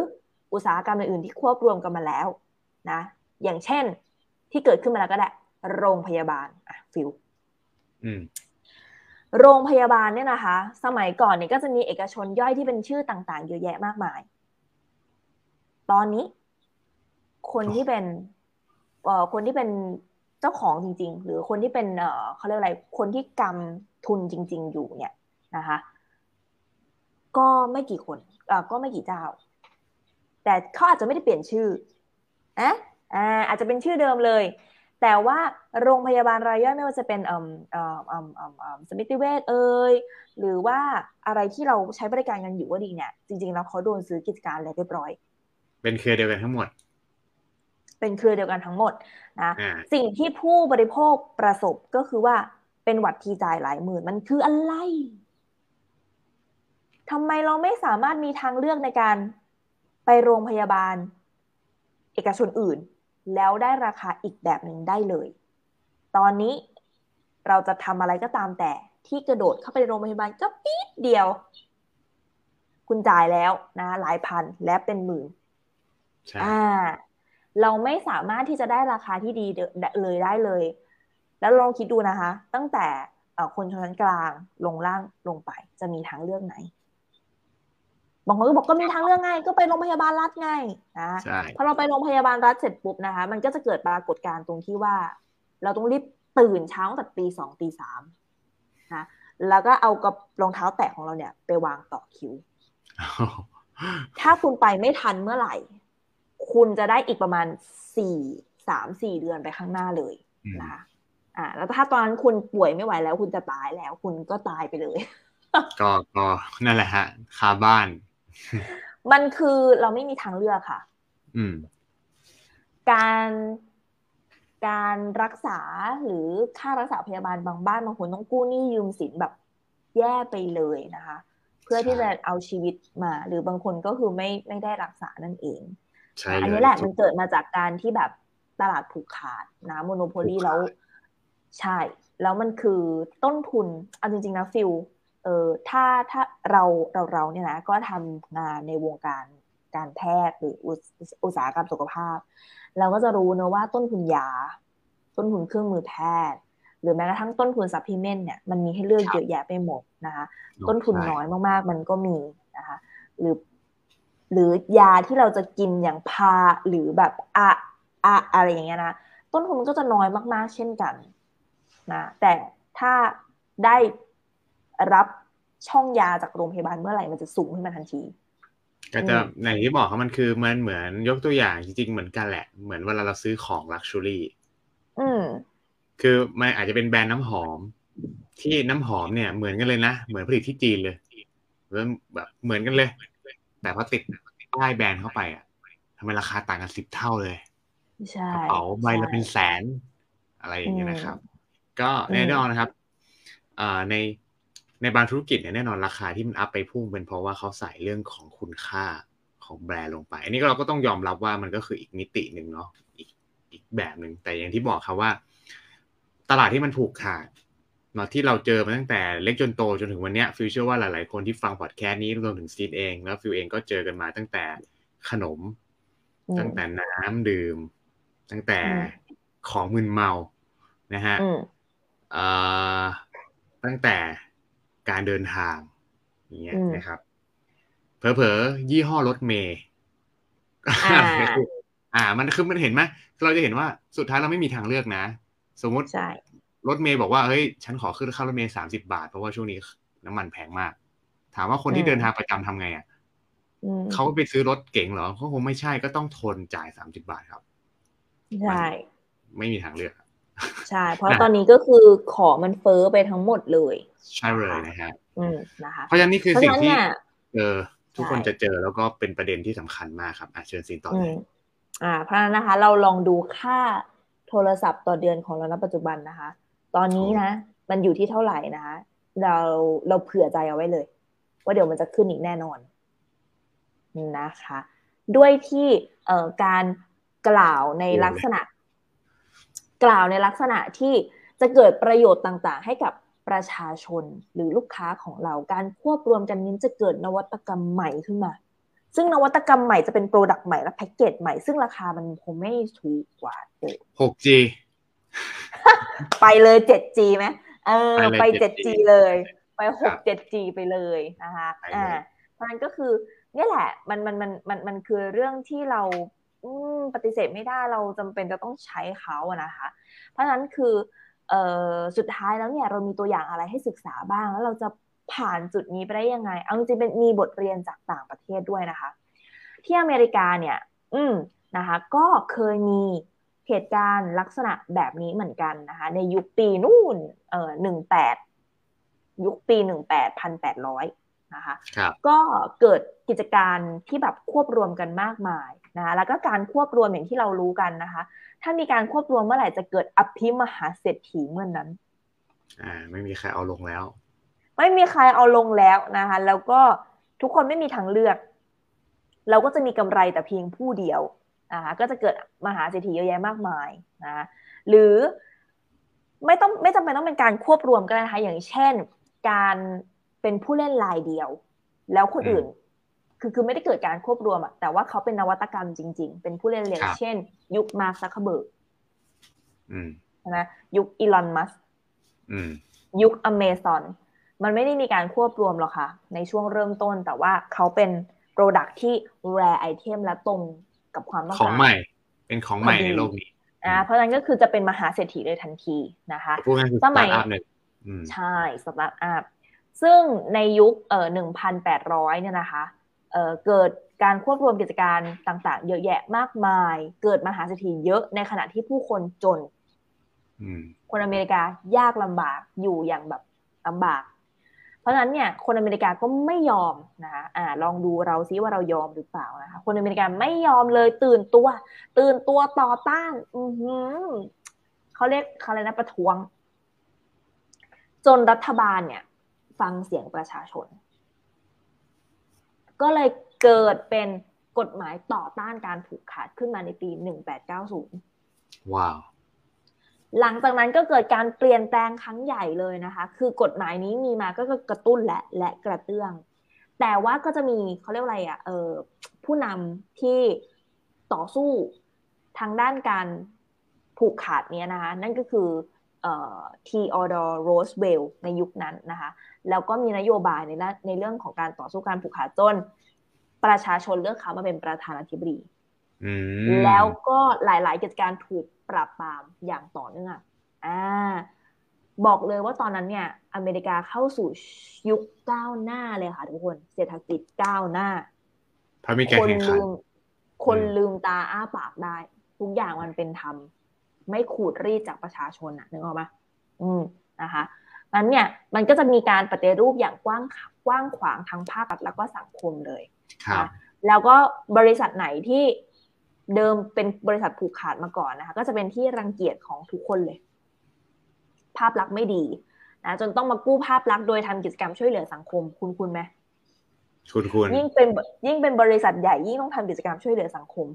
อุตสาหกรรมอื่นๆที่ควบรวมกันมาแล้วนะอย่างเช่นที่เกิดขึ้นมาแล้วก็ได้โรงพยาบาลฟิวโรงพยาบาลเนี่ยนะคะสมัยก่อนเนี่ยก็จะมีเอกชนย่อยที่เป็นชื่อต่างๆเยอะแยะมากมายตอนนี้คนที่เป็นเจ้าของจริงๆหรือคนที่เป็นเขาเรียกอะไรคนที่กำทุนจริงๆอยู่เนี่ยนะคะก็ไม่กี่คนก็ไม่กี่เจ้า แต่เขาอาจจะไม่ได้เปลี่ยนชื่ออาจจะเป็นชื่อเดิมเลยแต่ว่าโรงพยาบาลรายย่อยไม่ว่าจะเป็นสมิติเวชหรือว่าอะไรที่เราใช้บริการกันอยู่ก็ดีเนี่ยจริงๆแล้วเขาโดนซื้อกิจการอะไรเรียบร้อยเป็นเครือเดียวกันทั้งหมดนะสิ่งที่ผู้บริโภคประสบก็คือว่าเป็นหวัดทีจ่ายหลายหมื่นมันคืออะไรทำไมเราไม่สามารถมีทางเลือกในการไปโรงพยาบาลเอกชนอื่นแล้วได้ราคาอีกแบบหนึ่งได้เลยตอนนี้เราจะทำอะไรก็ตามแต่ที่กระโดดเข้าไปในโรงพยาบาลก็ปี๊ดเดียวคุณจ่ายแล้วนะหลายพันและเป็นหมื่นเราไม่สามารถที่จะได้ราคาที่ดีเลยได้เลยแล้วลองคิดดูนะคะตั้งแต่คนชนชั้นกลางลงล่างลงไปจะมีทางเลือกไหนบางคนก็บอกก็มีทางเลือกไงก็ไปโรงพยาบาลรัฐไงนะพอเราไปโรงพยาบาลรัฐเสร็จปุ๊บนะคะมันก็จะเกิดปรากฏการณ์ตรงที่ว่าเราต้องรีบตื่นเช้าตั้งแต่ตีสองตีสามนะแล้วก็เอากับรองเท้าแตะของเราเนี่ยไปวางต่อคิว ถ้าคุณไปไม่ทันเมื่อไหร่คุณจะได้อีกประมาณ3-4 เดือนไปข้างหน้าเลยนะคะแล้วถ้าตอนนั้นคุณป่วยไม่ไหวแล้วคุณจะตายแล้วคุณก็ตายไปเลย ก็นั่นแหละฮะคาบ้านมันคือเราไม่มีทางเลือกค่ะการรักษาหรือค่ารักษาพยาบาลบางบ้านบางคนต้องกู้หนี้ยืมสินแบบแย่ไปเลยนะคะเพื่อที่จะเอาชีวิตมาหรือบางคนก็คือไม่ได้รักษานั่นเองอันนี้แหละมันเกิดมาจากการที่แบบตลาดผูกขาดนะโมโนโพลีแล้วใช่แล้วมันคือต้นทุนเอาจริงๆนะฟิลถ้าเราเนี่ยนะก็ทำงานในวงการการแพทย์หรืออุตสาหกรรมสุขภาพเราก็จะรู้นะว่าต้นทุนยาต้นทุนเครื่องมือแพทย์หรือแม้กระทั่งต้นทุนซัพพลีเมนต์เนี่ยมันมีให้เลือกเยอะแยะไปหมดนะคะต้นทุนน้อยมากๆมันก็มีนะคะหรือยาที่เราจะกินอย่างพาหรือแบบอะไรอย่างเงี้ยนะต้นทุนมันก็จะน้อยมากๆเช่นกันนะแต่ถ้าได้รับช่องยาจากโรงพยาบาลเมื่อไหร่มันจะสูงขึ้นมาทันทีก็จะอย่างที่บอกเขามันคือมันเหมือนยกตัวอย่างจริงๆเหมือนกันแหละเหมือนเวลาเราซื้อของลักชัวรี่คือมันอาจจะเป็นแบรนด์น้ำหอมที่น้ำหอมเนี่ยเหมือนกันเลยนะเหมือนผลิตที่จีนเลยแล้วแบบเหมือนกันเลยแต่พอติดป้ายแบรนด์เข้าไปอ่ะทำไมราคาต่างกัน10 เท่าเลยกระเป๋าใบละเป็นแสนอะไรอย่างเงี้ยนะครับก็แน่นอนนะครับในบางธุรกิจเนี่ยแน่นอนราคาที่มันอัพไปพุ่งเป็นเพราะว่าเขาใส่เรื่องของคุณค่าของแบรนด์ลงไปอันนี้เราก็ต้องยอมรับว่ามันก็คืออีกมิตินึงเนาะอีกแบบนึงแต่อย่างที่บอกครับว่าตลาดที่มันผูกขาดเนาะที่เราเจอมาตั้งแต่เล็กจนโตจนถึงวันนี้ฟิวเชื่อว่าหลายๆคนที่ฟังพอดแคสต์นี้รวมถึงซีนเองแล้วฟิวเองก็เจอกันมาตั้งแต่ขนมตั้งแต่น้ำดื่มตั้งแต่ของมึนเมานะฮะตั้งแต่การเดินทางอย่างเงี้ยนะครับเผลอๆยี่ห้อรถเมล์มันคือมันเห็นไหมเราจะเห็นว่าสุดท้ายเราไม่มีทางเลือกนะสมมติรถเมล์บอกว่าเฮ้ยฉันขอขึ้นค่ารถเมล์30 บาทเพราะว่าช่วงนี้น้ำมันแพงมากถามว่าคนที่เดินทางประจำทำไงอ่ะเขาไปซื้อรถเก๋งเหรอเขาคงไม่ใช่ก็ต้องทนจ่าย30 บาทครับใช่ไม่มีทางเลือกใช่เพราะตอนนี้ก็คือของมันเฟ้อไปทั้งหมดเลยใช่เลยนะครับนะคะเพราะฉะนั้นนี่คือสิ่งที่ทุกคนจะเจอแล้วก็เป็นประเด็นที่สำคัญมากครับเชิญซีนต่อเลยเพราะฉะนั้นนะคะเราลองดูค่าโทรศัพท์ต่อเดือนของเราณปัจจุบันนะคะตอนนี้นะมันอยู่ที่เท่าไหร่นะคะเราเผื่อใจเอาไว้เลยว่าเดี๋ยวมันจะขึ้นอีกแน่นอนนะคะด้วยที่การกล่าวในลักษณะที่จะเกิดประโยชน์ต่างๆให้กับประชาชนหรือลูกค้าของเราการควบรวมกันนี้จะเกิดนวัตกรรมใหม่ขึ้นมาซึ่งนวัตกรรมใหม่จะเป็นโปรดักต์ใหม่และแพ็กเกจใหม่ซึ่งราคามันคงไม่ถูกกว่าเดิม 6G ไปเลย 7G ไหมไป 7G เลยไป 6-7G ไปเลยนะคะเพราะฉะนั้นก็คือนี่แหละมันคือเรื่องที่เราปฏิเสธไม่ได้เราจำเป็นจะต้องใช้เขาอะนะคะเพราะฉะนั้นคือสุดท้ายแล้วเนี่ยเรามีตัวอย่างอะไรให้ศึกษาบ้างแล้วเราจะผ่านจุดนี้ไปได้ยังไงเอาจริงๆเป็นมีบทเรียนจากต่างประเทศด้วยนะคะ ที่อเมริกาเนี่ยนะคะก็เคยมีเหตุการณ์ลักษณะแบบนี้เหมือนกันนะคะในยุคปีนู่น18ยุคปี1800นะคะก็เกิดกิจการที่แบบควบรวมกันมากมายนะคะแล้วก็การควบรวมอย่างที่เรารู้กันนะคะถ้ามีการควบรวมเมื่อไหร่จะเกิดอภิมหาเศรษฐีเมื่อนั้นไม่มีใครเอาลงแล้วไม่มีใครเอาลงแล้วนะคะแล้วก็ทุกคนไม่มีทางเลือกเราก็จะมีกำไรแต่เพียงผู้เดียวนะคะก็จะเกิดมหาเศรษฐีเยอะแยะมากมายนะหรือไม่จำเป็นต้องเป็นการควบรวมก็ได้นะคะอย่างเช่นการเป็นผู้เล่นรายเดียวแล้วคนอื่นคือไม่ได้เกิดการควบรวมอะแต่ว่าเขาเป็นนวัตกรรมจริงๆเป็นผู้เล่นเล็กเช่นยุคมาร์คซักเคอร์เบิร์กนะยุคอีลอนมัสก์ยุค Amazon มันไม่ได้มีการควบรวมหรอกค่ะในช่วงเริ่มต้นแต่ว่าเขาเป็นโปรดักที่ rare item และตรงกับความต้องการของใหม่เป็นของใหม่ในโลกนี้เพราะนั้นก็คือจะเป็นมหาเศรษฐีเลยทันทีนะคะสมัยใช่สตาร์ทอัพซึ่งในยุค1800เนี่ยนะคะเกิดการควบรวมกิจการต่างๆเยอะแยะมากมายเกิดมหาเศรษฐีเยอะในขณะที่ผู้คนจนคนอเมริกายากลำบากอยู่อย่างแบบลำบากเพราะฉะนั้นเนี่ยคนอเมริกาก็ไม่ยอมนะคะลองดูเราซิว่าเรายอมหรือเปล่านะคะคนอเมริกาไม่ยอมเลยตื่นตัวต่อต้านเขาเรียกอะไรนะประท้วงจนรัฐบาลเนี่ยฟังเสียงประชาชนก็เลยเกิดเป็นกฎหมายต่อต้านการผูกขาดขึ้นมาในปี1890ว้าวหลังจากนั้นก็เกิดการเปลี่ยนแปลงครั้งใหญ่เลยนะคะคือกฎหมายนี้มีมาก็กระตุ้นและกระเตื้องแต่ว่าก็จะมีเขาเรียกอะไรผู้นำที่ต่อสู้ทางด้านการผูกขาดเนี้ยนะคะนั่นก็คือธีโอดอร์ โรสเวลล์ในยุคนั้นนะคะแล้วก็มีนโยบายในเรื่องของการต่อสู้การผูกขาดจนประชาชนเลือกเขามาเป็นประธานาธิบดีแล้วก็หลายๆกิจการถูกปราบปรามอย่างต่อเนื่องบอกเลยว่าตอนนั้นเนี่ยอเมริกาเข้าสู่ยุคก้าวหน้าเลยค่ะทุกคนเศรษฐกิจก้าวหน้าคนลืมตาอ้าปากได้ทุกอย่างมันเป็นธรรมไม่ขูดรีดจากประชาชนนึกออกไหมนะคะนั้นเนี่ยมันก็จะมีการปฏิรูปอย่างกว้างขวางทั้งภาครัฐแล้วก็สังคมเลยแล้วก็บริษัทไหนที่เดิมเป็นบริษัทผูกขาดมาก่อนนะคะก็จะเป็นที่รังเกียจของทุกคนเลยภาพลักษณ์ไม่ดีนะจนต้องมากู้ภาพลักษณ์โดยทำกิจกรรมช่วยเหลือสังคมคุณไหมคุณยิ่งเป็นบริษัทใหญ่ยิ่งต้องทำกิจกรรมช่วยเหลือสังคม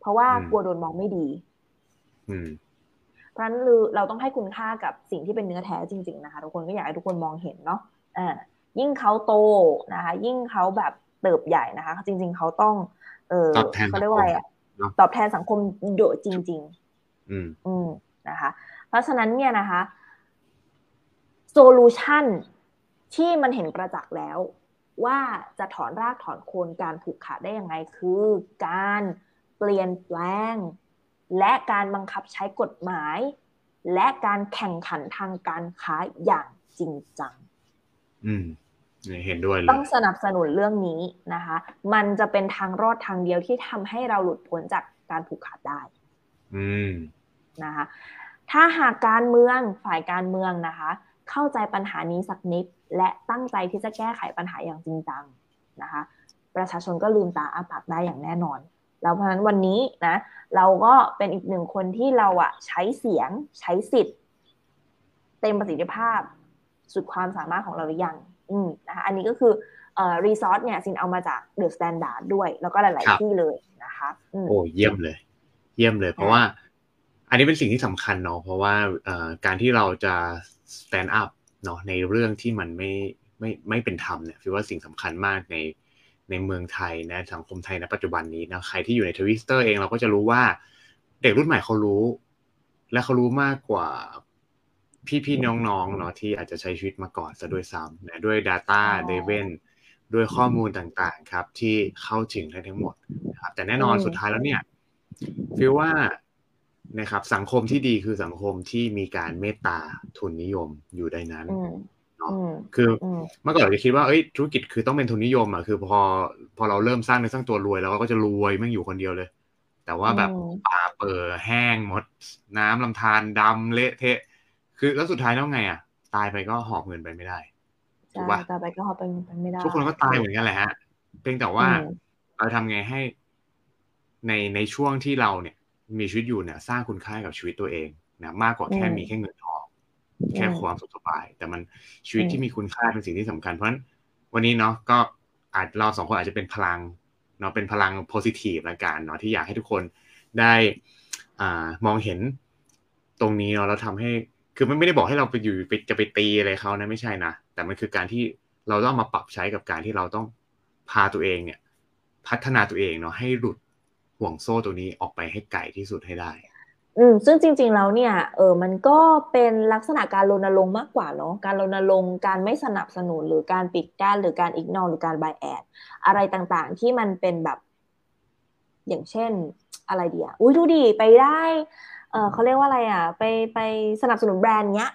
เพราะว่ากลัวโดนมองไม่ดีเพราะฉะนั้นเราต้องให้คุณค่ากับสิ่งที่เป็นเนื้อแท้จริงๆนะคะทุกคนก็อยากให้ทุกคนมองเห็นเนาะยิ่งเขาโตนะคะยิ่งเขาแบบเติบใหญ่นะคะจริงๆเขาต้องเขาเรียกว่าตอบแทนสังคมโดยจริงๆนะคะเพราะฉะนั้นเนี่ยนะคะโซลูชันที่มันเห็นประจักษ์แล้วว่าจะถอนรากถอนโคนการผูกขาดได้ยังไงคือการเปลี่ยนแปลงและการบังคับใช้กฎหมายและการแข่งขันทางการค้าอย่างจริงจังเห็นด้วยเลยต้องสนับสนุนเรื่องนี้นะคะมันจะเป็นทางรอดทางเดียวที่ทำให้เราหลุดพ้นจากการผูกขาดได้นะคะถ้าหากการเมืองฝ่ายการเมืองนะคะเข้าใจปัญหานี้สักนิดและตั้งใจที่จะแก้ไขปัญหาอย่างจริงจังนะคะประชาชนก็ลืมตาอ้าปากได้อย่างแน่นอนแล้วเพราะฉะนั้นวันนี้นะเราก็เป็นอีกหนึ่งคนที่เราใช้เสียงใช้สิทธิ์เต็มประสิทธิภาพสุดความสามารถของเราหรือยังนะคะอันนี้ก็คือรีซอสเนี่ยซินเอามาจาก The Standard ด้วยแล้วก็หลายๆที่เลยนะคะโอ้เยี่ยมเลยเพราะว่าอันนี้เป็นสิ่งที่สำคัญเนาะเพราะว่าการที่เราจะ stand up เนาะในเรื่องที่มันไม่เป็นธรรมเนี่ยคือว่าสิ่งสำคัญมากในเมืองไทยนะสังคมไทยณปัจจุบันนี้นะใครที่อยู่ใน Twitter เองเราก็จะรู้ว่าเด็กรุ่นใหม่เขารู้และเขารู้มากกว่าพี่ๆน้องๆเนาะที่อาจจะใช้ชีวิตมาก่อนซะด้วยซ้ำนะด้วย Data Driven ด้วยข้อมูลต่างๆครับที่เข้าถึงได้ทั้งหมดนะครับแต่แน่นอนสุดท้ายแล้วเนี่ยฟีลว่านะครับสังคมที่ดีคือสังคมที่มีการเมตตาทุนนิยมอยู่ได้นั้น คือเมื่อก่อนเราจะคิดว่าเอ้ยธุรกิจคือต้องเป็นทุนนิยมอ่ะคือพอเราเริ่มสร้างเนื้อสร้างตัวรวยแล้วเราก็จะรวยแม่งอยู่คนเดียวเลยแต่ว่าแบบป่าเปื่อยแห้งหมดน้ำลำธารดำเละเทะคือแล้วสุดท้ายแล้วไงอ่ะตายไปก็หอบเงินไปไม่ได้ถูกป่ะตายไปก็หอบเงินไปไม่ได้ทุกคนก็ตายเหมือนกันแหละฮะเพียงแต่ว่าเราทำไงให้ในช่วงที่เราเนี่ยมีชีวิตอยู่เนี่ยสร้างคุณค่ากับชีวิตตัวเองนะมากกว่าแค่มีแค่เงินทองแค่ความสุขสบายแต่มันชีวิตที่มีคุณค่าเป็นสิ่งที่สำคัญเพราะฉะนั้นวันนี้เนาะก็อาจเราสองคนอาจจะเป็นพลังเนาะเป็นพลังโพสิทีฟละกันเนาะที่อยากให้ทุกคนได้มองเห็นตรงนี้เนาะแล้วทำให้คือมันไม่ได้บอกให้เราไปอยู่ไปจะไปตีอะไรเขานะไม่ใช่นะแต่มันคือการที่เราต้องมาปรับใช้กับการที่เราต้องพาตัวเองเนี่ยพัฒนาตัวเองเนาะให้หลุดห่วงโซ่ตัวนี้ออกไปให้ไกลที่สุดให้ได้ซึ่งจริงๆแล้วเนี่ยมันก็เป็นลักษณะการรณรงค์มากกว่าเนาะการรณรงค์การไม่สนับสนุนหรือการปิดกั้นหรือการอิกนอร์หรือการไบแอดอะไรต่างๆที่มันเป็นแบบอย่างเช่นอะไรดีอ่ะอุ้ยดูดิไปได้เขาเรียกว่าอะไรอ่ะไปสนับสนุนแบรนด์เนี้ย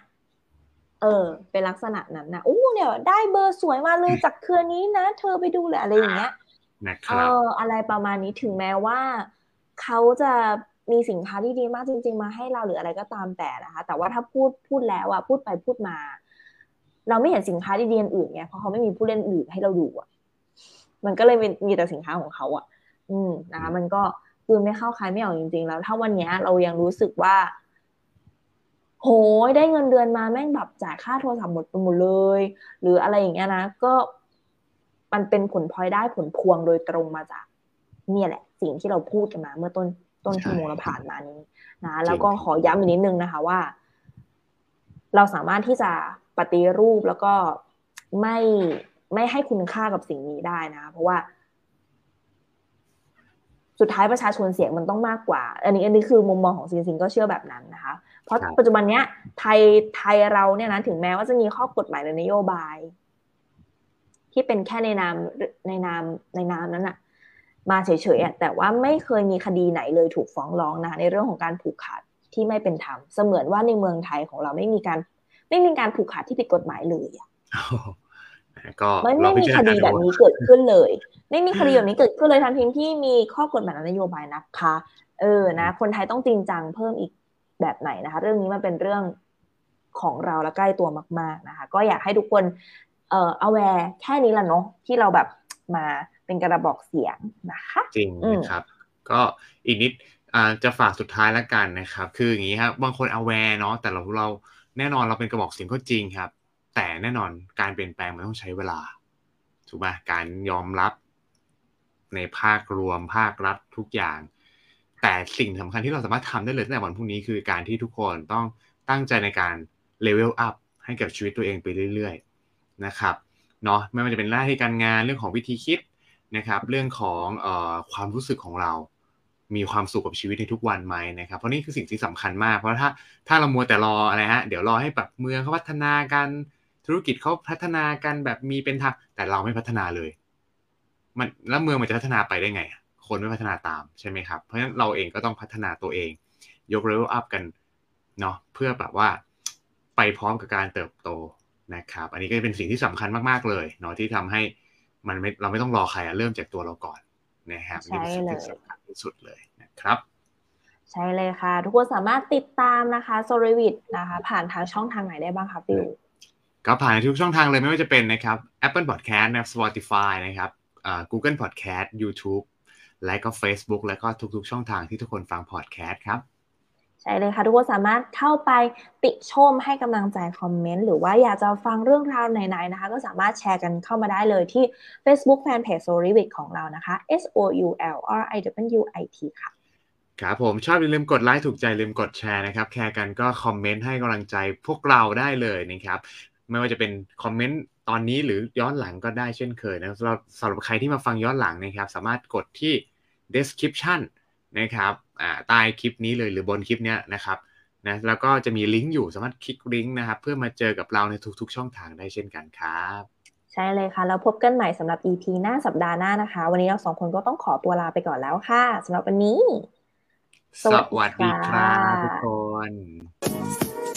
เป็นลักษณะนั้นนะอู้เนี่ยได้เบอร์สวยมาเลยจากเครือนี้นะเธอไปดูเลยอะไรอย่างเงี้ยอะไรประมาณนี้ถึงแม้ว่าเขาจะมีสินค้าที่ดีมากจริงๆมาให้เราหรืออะไรก็ตามแต่นะคะแต่ว่าถ้าพูดแล้วอ่ะพูดไปพูดมาเราไม่เห็นสินค้าดีๆอื่นไงเพราะเขาไม่มีผู้เล่นอื่นให้เราดูอ่ะมันก็เลยมีแต่สินค้าของเขาอ่ะนะคะมันก็คือไม่เข้าใครไม่ออกจริงๆแล้วถ้าวันนี้เรายังรู้สึกว่าโหยได้เงินเดือนมาแม่งแบบจ่ายค่าโทรศัพท์หมดเลยหรืออะไรอย่างเงี้ยนะก็มันเป็นผลพลอยได้ผลพวงโดยตรงมาจากเนี่ยแหละสิ่งที่เราพูดกันมาเมื่อต้นชั่วโมงเราผ่านมานี้นะแล้วก็ขอย้ำอีกนิดนึงนะคะว่าเราสามารถที่จะปฏิรูปแล้วก็ไม่ให้คุณค่ากับสิ่งนี้ได้นะเพราะว่าสุดท้ายประชาชนเสียงมันต้องมากกว่าอันนี้คือมุมมองของซิงก็เชื่อแบบนั้นนะคะเพราะปัจจุบันเนี้ยไทยเราเนี่ยนะถึงแม้ว่าจะมีข้อกฎหมายและนโยบายที่เป็นแค่ในนามนั้นน่ะมาเฉยๆแต่ว่าไม่เคยมีคดีไหนเลยถูกฟ้องร้องนะในเรื่องของการผูกขาดที่ไม่เป็นธรรมเสมือนว่าในเมืองไทยของเราไม่มีการผูกขาดที่ผิดกฎหมายเลยก็ไม่มีคดีแบบนี้เกิดขึ้นเลยไม่มีคดีแบบนี้เกิดขึ้นเลยทันทีที่มีข้อกฎหมายนโยบายนะคะนะคนไทยต้องจริงจังเพิ่มอีกแบบไหนนะคะเรื่องนี้มันเป็นเรื่องของเราและใกล้ตัวมากๆนะคะก็อยากให้ทุกคนaware แค่นี้ละเนาะที่เราแบบมาเป็นกระบอกเสียงนะคะจริงนะครับก็อีกนิดจะฝากสุดท้ายละกันนะครับคืออย่างนี้ครับบางคน aware เนาะแต่เราแน่นอนเราเป็นกระบอกเสียงก็จริงครับแต่แน่นอนการเปลี่ยนแปลงมันต้องใช้เวลาถูกป่ะการยอมรับในภาครวมภาครัฐทุกอย่างแต่สิ่งสำคัญที่เราสามารถทำได้เลยตั้งแต่วันพรุ่งนี้คือการที่ทุกคนต้องตั้งใจในการ level up ให้กับชีวิตตัวเองไปเรื่อยๆนะครับเนาะไม่ว่าจะเป็นหน้าที่การงานเรื่องของวิธีคิดนะครับเรื่องของความรู้สึกของเรามีความสุขกับชีวิตในทุกวันไหมนะครับเพราะนี่คือสิ่งที่สำคัญมากเพราะถ้าเรามัวแต่รออะไรฮะเดี๋ยวรอให้แบบเมืองเขาพัฒนากันธุรกิจเขาพัฒนากันแบบมีเป็นทางแต่เราไม่พัฒนาเลยมันแล้วเมืองมันจะพัฒนาไปได้ไงคนไม่พัฒนาตามใช่ไหมครับเพราะฉะนั้นเราเองก็ต้องพัฒนาตัวเองยก level up กันเนาะเพื่อแบบว่าไปพร้อมกับการเติบโตนะครับอันนี้ก็เป็นสิ่งที่สำคัญมากๆเลยเนาะที่ทำให้มันเราไม่ต้องรอใครเริ่มจากตัวเราก่อนนะครับนี่เป็นสิ่งที่สำคัญที่สุดเลยนะครับใช่เลยค่ะทุกคนสามารถติดตามนะคะ Soul Rewit นะคะผ่านทางช่องทางไหนได้บ้างคะฟิวก็ผ่านทุกช่องทางเลยไม่ว่าจะเป็นนะครับ Apple Podcast นะครับ Spotify นะครับGoogle Podcast YouTube และก็ Facebook และก็ทุกๆช่องทางที่ทุกคนฟัง podcast ครับใช่เลยค่ะทุกคนสามารถเข้าไปติชมให้กำลังใจคอมเมนต์หรือว่าอยากจะฟังเรื่องราวไหนๆนะคะก็สามารถแชร์กันเข้ามาได้เลยที่ Facebook Fanpage Soul Rewit ของเรานะคะ SOULRIWIT ค่ะครับผมชอบอย่าลืมกดไลค์ถูกใจลืมกดแชร์นะครับแชร์กันก็คอมเมนต์ให้กำลังใจพวกเราได้เลยนะครับไม่ว่าจะเป็นคอมเมนต์ตอนนี้หรือย้อนหลังก็ได้เช่นเคยนะสำหรับใครที่มาฟังย้อนหลังนะครับสามารถกดที่ description นะครับใต้คลิปนี้เลยหรือบนคลิปเนี้ยนะครับนะแล้วก็จะมีลิงก์อยู่สามารถคลิกลิงก์นะครับเพื่อมาเจอกับเราในทุกๆช่องทางได้เช่นกันครับใช่เลยค่ะแล้วพบกันใหม่สำหรับ EP หน้าสัปดาห์หน้านะคะวันนี้เราสองคนก็ต้องขอตัวลาไปก่อนแล้วค่ะสำหรับวันนี้สวัสดีครับทุกคน